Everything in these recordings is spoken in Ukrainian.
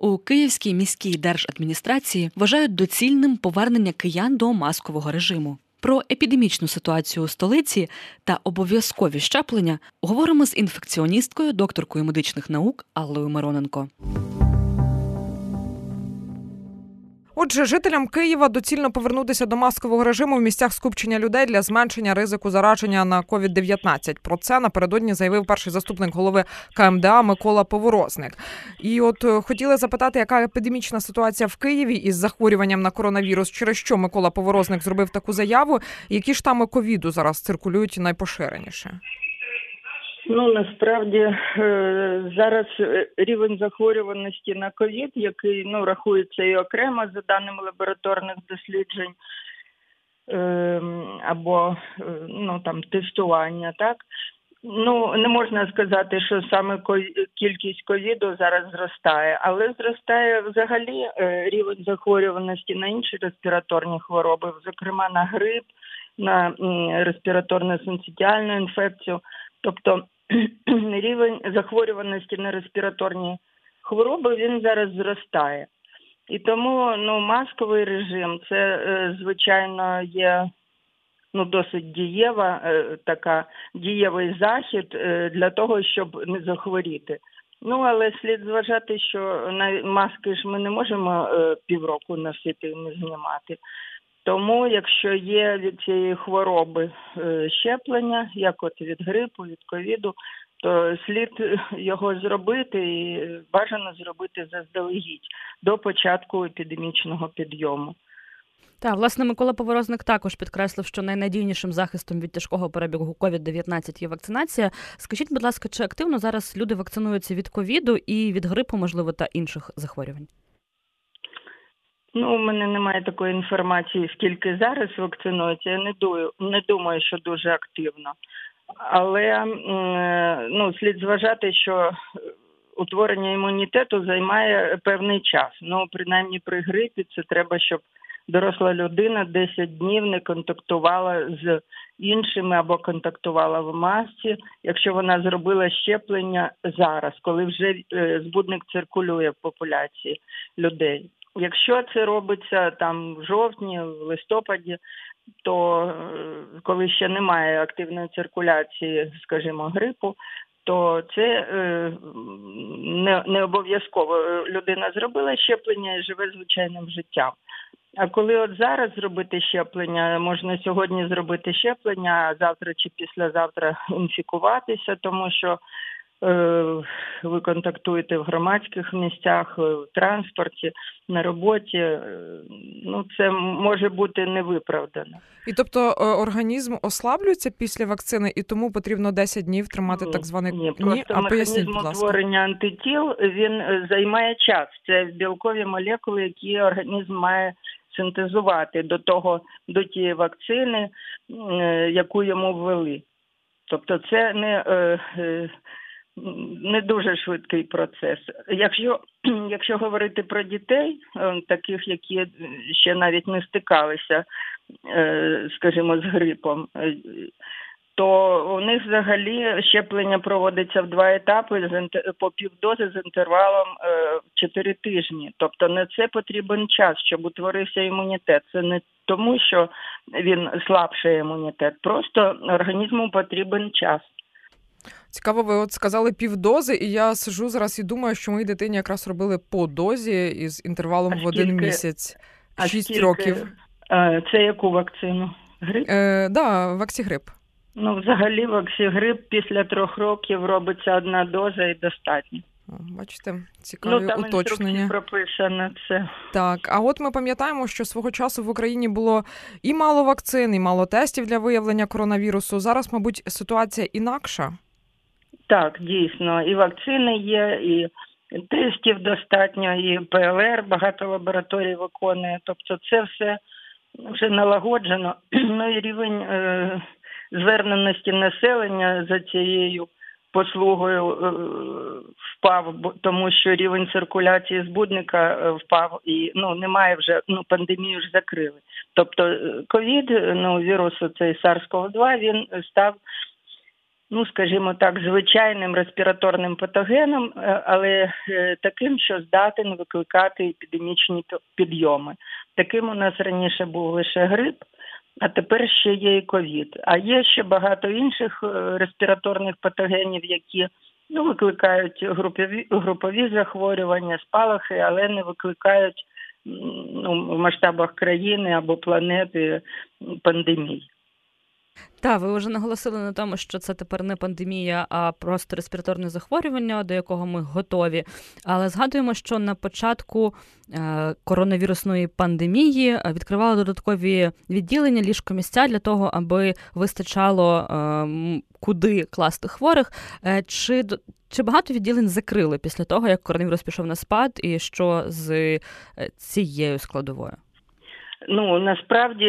У Київській міській держадміністрації вважають доцільним повернення киян до маскового режиму. Про епідемічну ситуацію у столиці та обов'язкові щеплення говоримо з інфекціоністкою, докторкою медичних наук Аллою Мироненко. Отже, жителям Києва доцільно повернутися до маскового режиму в місцях скупчення людей для зменшення ризику зараження на COVID-19. Про це напередодні заявив перший заступник голови КМДА Микола Поворозник. І от хотіли запитати, яка епідемічна ситуація в Києві із захворюванням на коронавірус, через що Микола Поворозник зробив таку заяву, які штами ковіду зараз циркулюють найпоширеніше? Насправді зараз рівень захворюваності на ковід, який рахується і окремо за даними лабораторних досліджень або тестування, так? Не можна сказати, що саме кількість ковіду зараз зростає, але зростає взагалі рівень захворюваності на інші респіраторні хвороби, зокрема на грип, на респіраторно-синцитіальну інфекцію. Тобто рівень захворюваності на респіраторні хвороби, він зараз зростає. І тому, масковий режим, це, звичайно, є досить дієвий захід для того, щоб не захворіти. Але слід зважати, що маски ж ми не можемо півроку носити і не знімати. Тому, якщо є від цієї хвороби щеплення, як от від грипу, від ковіду, то слід його зробити і бажано зробити заздалегідь до початку епідемічного підйому. Так, власне, Микола Поворозник також підкреслив, що найнадійнішим захистом від тяжкого перебігу COVID-19 є вакцинація. Скажіть, будь ласка, чи активно зараз люди вакцинуються від ковіду і від грипу, можливо, та інших захворювань? У мене немає такої інформації, скільки зараз вакцинується. Я не думаю, що дуже активно. Але слід зважати, що утворення імунітету займає певний час. Принаймні при грипі це треба, щоб доросла людина 10 днів не контактувала з іншими або контактувала в масці, якщо вона зробила щеплення зараз, коли вже збудник циркулює в популяції людей. Якщо це робиться в жовтні, в листопаді, то коли ще немає активної циркуляції, скажімо, грипу, то це не обов'язково. Людина зробила щеплення і живе звичайним життям. А коли от зараз зробити щеплення, можна сьогодні зробити щеплення, а завтра чи післязавтра інфікуватися, тому що ви контактуєте в громадських місцях, в транспорті, на роботі, це може бути невиправдано. І тобто організм ослаблюється після вакцини і тому потрібно 10 днів тримати так званий... Механізм утворення антитіл, він займає час. Це білкові молекули, які організм має синтезувати до тієї вакцини, яку йому ввели. Тобто це не дуже швидкий процес. Якщо говорити про дітей, таких, які ще навіть не стикалися, скажімо, з грипом, то у них взагалі щеплення проводиться в 2 етапи по півдози з інтервалом 4 тижні. Тобто на це потрібен час, щоб утворився імунітет. Це не тому, що він слабший імунітет, просто організму потрібен час. Цікаво, ви от сказали півдози, і я сиджу зараз і думаю, що моїй дитині якраз робили по дозі із інтервалом в 1 місяць, 6 років. Це яку вакцину? Грип? Да, вакцигрип. Взагалі вакцигрип після 3 років робиться 1 доза і достатньо. Бачите, цікаві уточнення. Там прописано це. Так, а от ми пам'ятаємо, що свого часу в Україні було і мало вакцин, і мало тестів для виявлення коронавірусу. Зараз, мабуть, ситуація інакша? Так, дійсно. І вакцини є, і тестів достатньо, і ПЛР багато лабораторій виконує. Тобто це все вже налагоджено. І рівень зверненості населення за цією послугою впав, тому що рівень циркуляції збудника впав і немає вже, пандемію ж закрили. Тобто ковід, вірус цей SARS-CoV-2, він став ну, скажімо так, звичайним респіраторним патогеном, але таким, що здатен викликати епідемічні підйоми. Таким у нас раніше був лише грип, а тепер ще є і ковід. А є ще багато інших респіраторних патогенів, які, ну, викликають групові захворювання, спалахи, але не викликають, ну, в масштабах країни або планети пандемій. Так, ви вже наголосили на тому, що це тепер не пандемія, а просто респіраторне захворювання, до якого ми готові. Але згадуємо, що на початку коронавірусної пандемії відкривали додаткові відділення, ліжкомісця для того, аби вистачало куди класти хворих. Чи багато відділень закрили після того, як коронавірус пішов на спад, і що з цією складовою? Ну, насправді,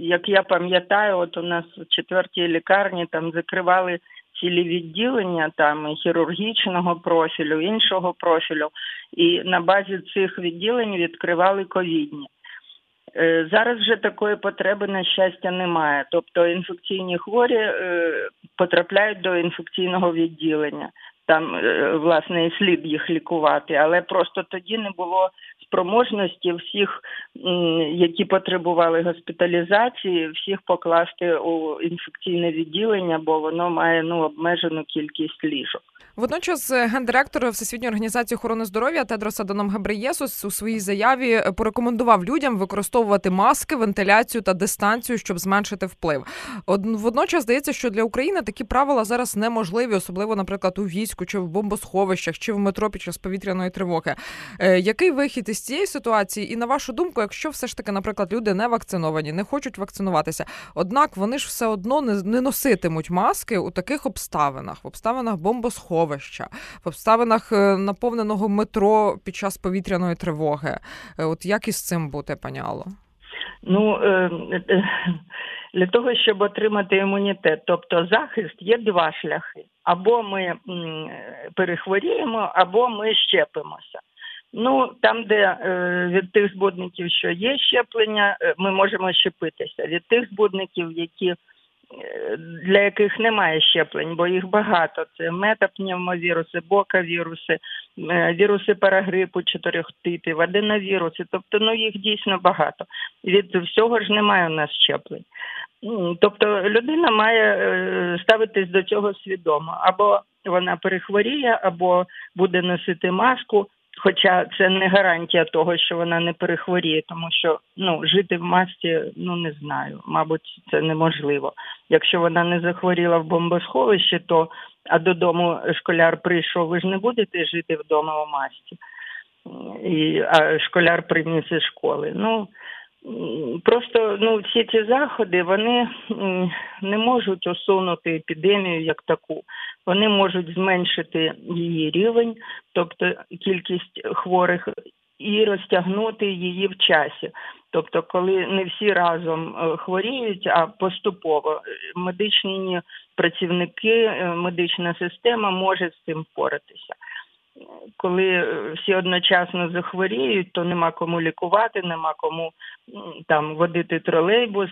як я пам'ятаю, от у нас в четвертій лікарні там закривали цілі відділення там хірургічного профілю, іншого профілю, і на базі цих відділень відкривали ковідні. Зараз вже такої потреби, на щастя, немає. Тобто інфекційні хворі потрапляють до інфекційного відділення. Там, власне, і слід їх лікувати, але просто тоді не було спроможності всіх, які потребували госпіталізації, всіх покласти у інфекційне відділення, бо воно має, ну, обмежену кількість ліжок. Водночас гендиректор Всесвітньої організації охорони здоров'я Тедрос Аданом Гебреісус у своїй заяві порекомендував людям використовувати маски, вентиляцію та дистанцію, щоб зменшити вплив. Водночас здається, що для України такі правила зараз неможливі, особливо, наприклад, у війську чи в бомбосховищах, чи в метро під час повітряної тривоги. Який вихід із цієї ситуації? І на вашу думку, якщо все ж таки, наприклад, люди не вакциновані, не хочуть вакцинуватися, однак вони ж все одно не носитимуть маски у таких обставинах, в обставинах бомбосховища, в обставинах наповненого метро під час повітряної тривоги. От як із цим бути, пані Алло? Ну, для того, щоб отримати імунітет, тобто захист, є два шляхи. Або ми перехворіємо, або ми щепимося. Ну, там, де від тих збудників, що є щеплення, ми можемо щепитися. Від тих збудників, які... для яких немає щеплень, бо їх багато. Це метапневмовіруси, бокавіруси, віруси парагрипу 4 типів, аденовіруси. Тобто, ну, їх дійсно багато. Від всього ж немає у нас щеплень. Тобто, людина має ставитись до цього свідомо. Або вона перехворіє, або буде носити маску, хоча це не гарантія того, що вона не перехворіє, тому що, ну, жити в масці, ну, не знаю, мабуть, це неможливо. Якщо вона не захворіла в бомбосховищі, то, а додому школяр прийшов, ви ж не будете жити вдома в масці, а школяр приніс із школи. Ну, просто, ну, всі ці заходи, вони не можуть усунути епідемію як таку. Вони можуть зменшити її рівень, тобто кількість хворих, і розтягнути її в часі. Тобто, коли не всі разом хворіють, а поступово медичні працівники, медична система може з цим впоратися. Коли всі одночасно захворіють, то нема кому лікувати, нема кому там водити тролейбус,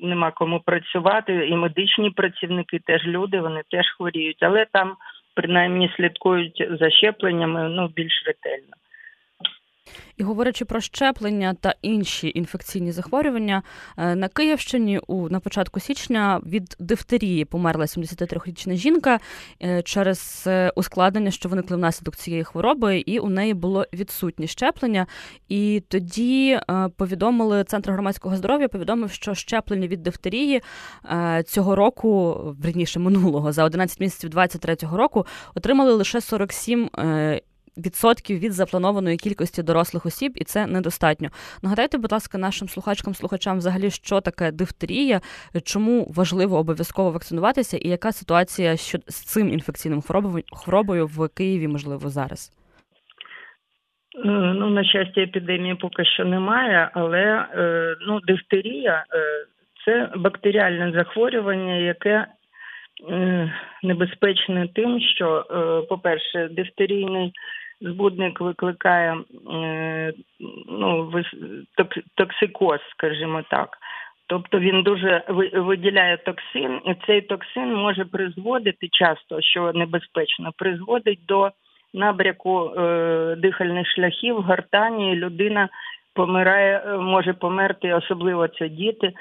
нема кому працювати, і медичні працівники теж люди, вони теж хворіють, але там принаймні слідкують за щепленнями, ну, більш ретельно. І говорячи про щеплення та інші інфекційні захворювання, на Київщині на початку січня від дифтерії померла 73-річна жінка через ускладнення, що виникли внаслідок цієї хвороби, і у неї було відсутнє щеплення. І тоді повідомили, Центр громадського здоров'я повідомив, що щеплення від дифтерії цього року, верніше минулого, за 11 місяців 2023 року, отримали лише 47% від запланованої кількості дорослих осіб, і це недостатньо. Нагадайте, будь ласка, нашим слухачкам-слухачам взагалі, що таке дифтерія, чому важливо обов'язково вакцинуватися, і яка ситуація з цим інфекційним хворобою в Києві, можливо, зараз? Ну, на щастя, епідемії поки що немає, але, ну, дифтерія – це бактеріальне захворювання, яке небезпечне тим, що, по-перше, дифтерійний збудник викликає, ну, токсикоз, скажімо так. Тобто він дуже виділяє токсин, і цей токсин може призводити часто, що небезпечно, призводить до набряку дихальних шляхів, гортані, і людина помирає, може померти, особливо це діти,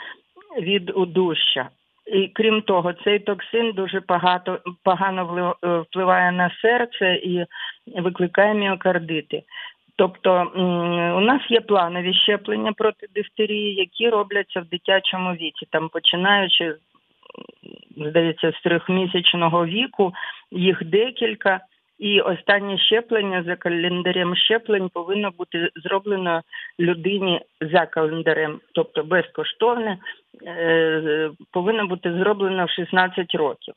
від удушчя. І крім того, цей токсин дуже погано впливає на серце і викликає міокардити. Тобто у нас є планові щеплення проти дифтерії, які робляться в дитячому віці. Там починаючи, здається, з 3-місячного віку, їх декілька. І останнє щеплення за календарем щеплень повинно бути зроблено людині за календарем, тобто безкоштовне, повинно бути зроблено в 16 років.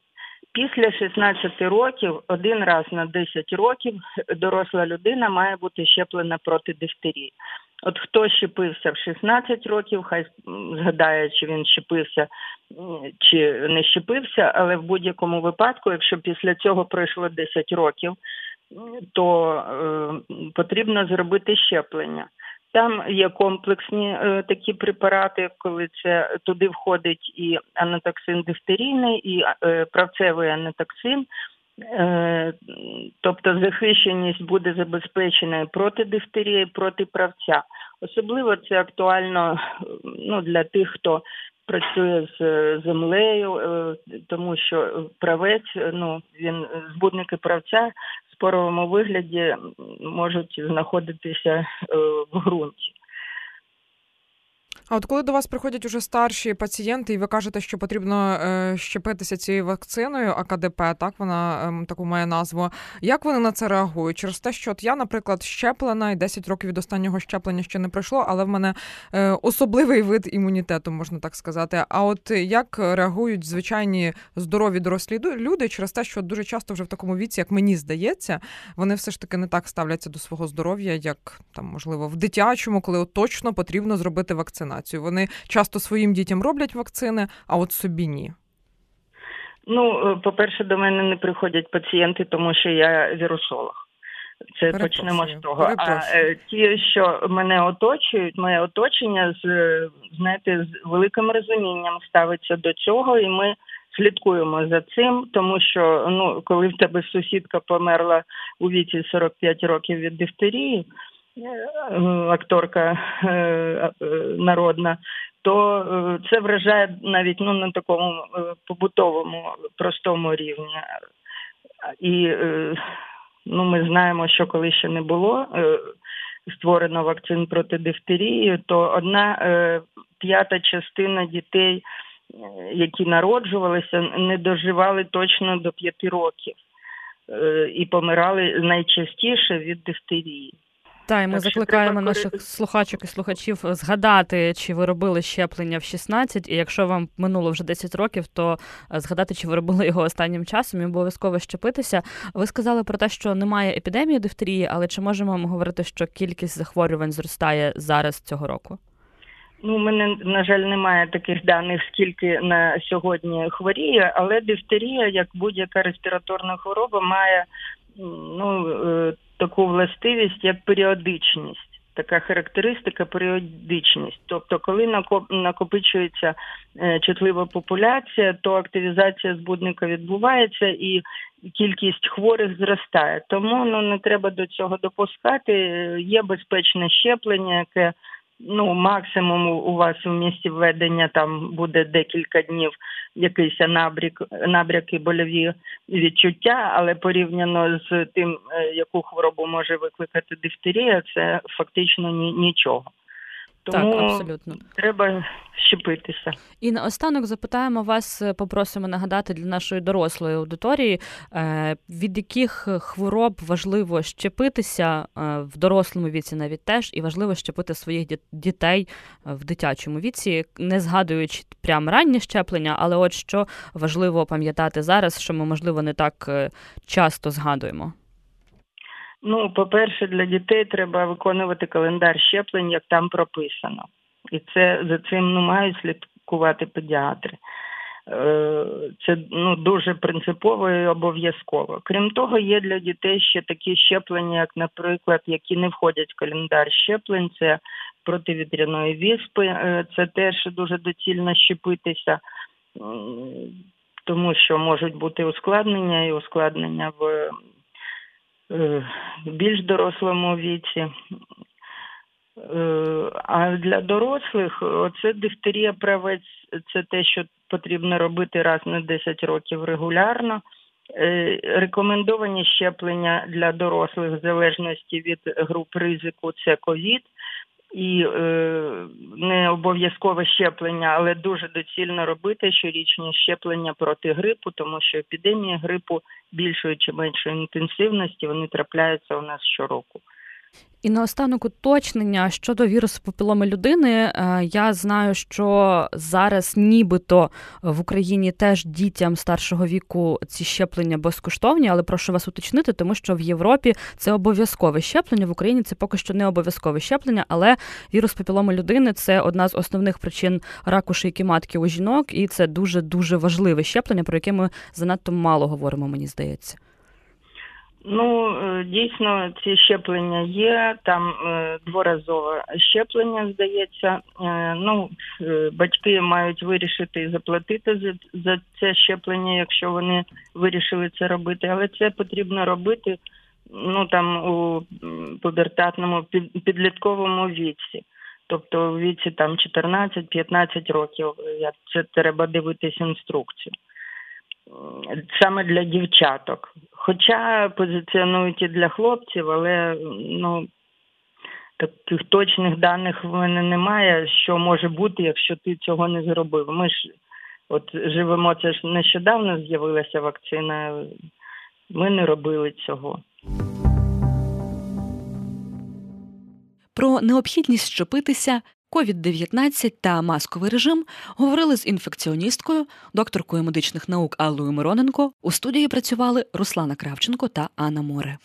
Після 16 років, один раз на 10 років, доросла людина має бути щеплена проти дифтерії. От хто щепився в 16 років, хай згадає, чи він щепився, чи не щепився, але в будь-якому випадку, якщо після цього пройшло 10 років, то потрібно зробити щеплення. Там є комплексні такі препарати, коли це туди входить і анатоксин дифтерійний, і правцевий анатоксин. Тобто захищеність буде забезпечена проти дифтерії, проти правця. Особливо це актуально для тих, хто працює з землею, тому що правець, він збудники правця в споровому вигляді можуть знаходитися в ґрунті. А от коли до вас приходять уже старші пацієнти, і ви кажете, що потрібно щепитися цією вакциною АКДП, так вона таку має назву, як вони на це реагують? Через те, що от я, наприклад, щеплена, і 10 років від останнього щеплення ще не пройшло, але в мене особливий вид імунітету, можна так сказати. А от як реагують звичайні здорові дорослі люди через те, що дуже часто вже в такому віці, як мені здається, вони все ж таки не так ставляться до свого здоров'я, як, там, можливо, в дитячому, коли от точно потрібно зробити вакцинацію. Вони часто своїм дітям роблять вакцини, а от собі ні. По-перше, до мене не приходять пацієнти, тому що я вірусолог. Це почнемо з того. А ті, що мене оточують, моє оточення, з великим розумінням ставиться до цього, і ми слідкуємо за цим, тому що, коли в тебе сусідка померла у віці 45 років від дифтерії, акторка народна, то це вражає навіть на такому побутовому, простому рівні. І ми знаємо, що коли ще не було створено вакцин проти дифтерії, то 1/5 частина дітей, які народжувалися, не доживали точно до 5 років і помирали найчастіше від дифтерії. Так, і ми закликаємо наших слухачок і слухачів згадати, чи ви робили щеплення в 16, і якщо вам минуло вже 10 років, то згадати, чи ви робили його останнім часом, і обов'язково щепитися. Ви сказали про те, що немає епідемії дифтерії, але чи можемо ми говорити, що кількість захворювань зростає зараз цього року? У мене, на жаль, немає таких даних, скільки на сьогодні хворіє, але дифтерія, як будь-яка респіраторна хвороба, має таку властивість, як періодичність, така характеристика періодичність. Тобто, коли накопичується чутлива популяція, то активізація збудника відбувається і кількість хворих зростає. Тому не треба до цього допускати. Є безпечне щеплення, яке максимум у вас у місці введення там буде декілька днів якийсь набряки, больові відчуття, але порівняно з тим, яку хворобу може викликати дифтерія, це фактично нічого. Тому так, абсолютно. Треба щепитися. І наостанок запитаємо вас, попросимо нагадати для нашої дорослої аудиторії, від яких хвороб важливо щепитися в дорослому віці навіть теж, і важливо щепити своїх дітей в дитячому віці, не згадуючи прям раннє щеплення, але от що важливо пам'ятати зараз, що ми, можливо, не так часто згадуємо. По-перше, для дітей треба виконувати календар щеплень, як там прописано. І це за цим мають слідкувати педіатри. Це дуже принципово і обов'язково. Крім того, є для дітей ще такі щеплення, як, наприклад, які не входять в календар щеплень. Це противітряної віспи. Це теж дуже доцільно щепитися, тому що можуть бути ускладнення, і ускладнення в більш дорослому віці. А для дорослих це дифтерія, правець, це те, що потрібно робити раз на 10 років регулярно. Рекомендовані щеплення для дорослих в залежності від груп ризику – це ковід. І не обов'язкове щеплення, але дуже доцільно робити щорічні щеплення проти грипу, тому що епідемії грипу більшої чи меншої інтенсивності, вони трапляються у нас щороку. І наостанок уточнення щодо вірусу папіломи людини. Я знаю, що зараз нібито в Україні теж дітям старшого віку ці щеплення безкоштовні, але прошу вас уточнити, тому що в Європі це обов'язкове щеплення, в Україні це поки що не обов'язкове щеплення, але вірус папіломи людини – це одна з основних причин раку шийки матки у жінок, і це дуже-дуже важливе щеплення, про яке ми занадто мало говоримо, мені здається. Ну, дійсно, ці щеплення є, там дворазове щеплення, здається. Ну, батьки мають вирішити і заплатити за це щеплення, якщо вони вирішили це робити. Але це потрібно робити, ну, там, у пубертатному, підлітковому віці. Тобто, у віці, там, 14-15 років. Це треба дивитись інструкцію. Саме для дівчаток. Хоча позиціонують і для хлопців, але ну, таких точних даних в мене немає, що може бути, якщо ти цього не зробив. Ми ж от живемо, це ж нещодавно з'явилася вакцина, ми не робили цього. Про необхідність щепитися, COVID-19 та масковий режим говорили з інфекціоністкою, докторкою медичних наук Аллою Мироненко. У студії працювали Руслана Кравченко та Анна Море.